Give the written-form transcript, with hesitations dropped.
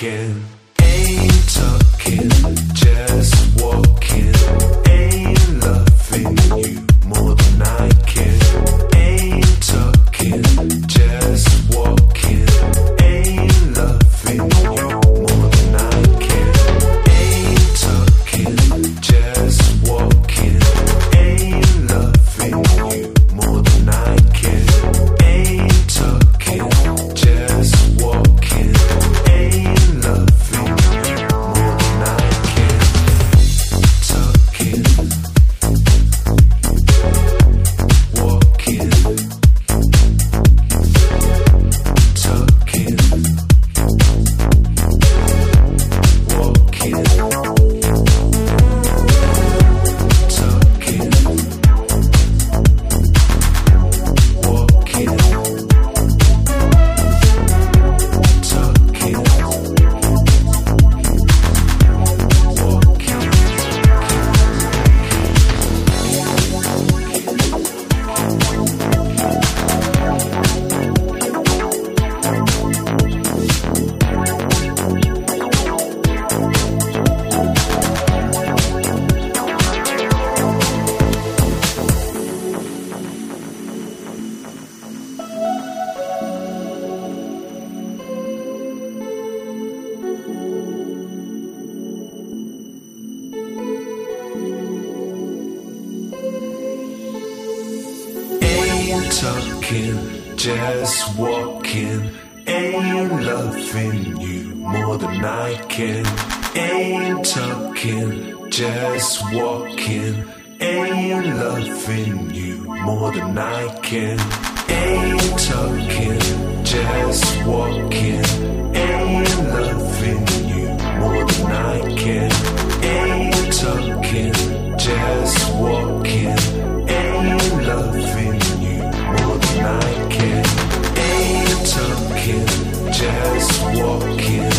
walking, ain't talking, just walking, ain't loving you more than I can, ain't talking, just walking, ain't loving you more than I can, ain't talking, just walking, ain't loving you more than I can, ain't talking, just walking. Talking, just walking, ain't loving you more than I can, ain't talking, just walking, ain't loving you more than I can, ain't talking, just walking, ain't loving you more than I can, ain't talking, just walking, ain't loving you more than I can, ain't talking, just walking.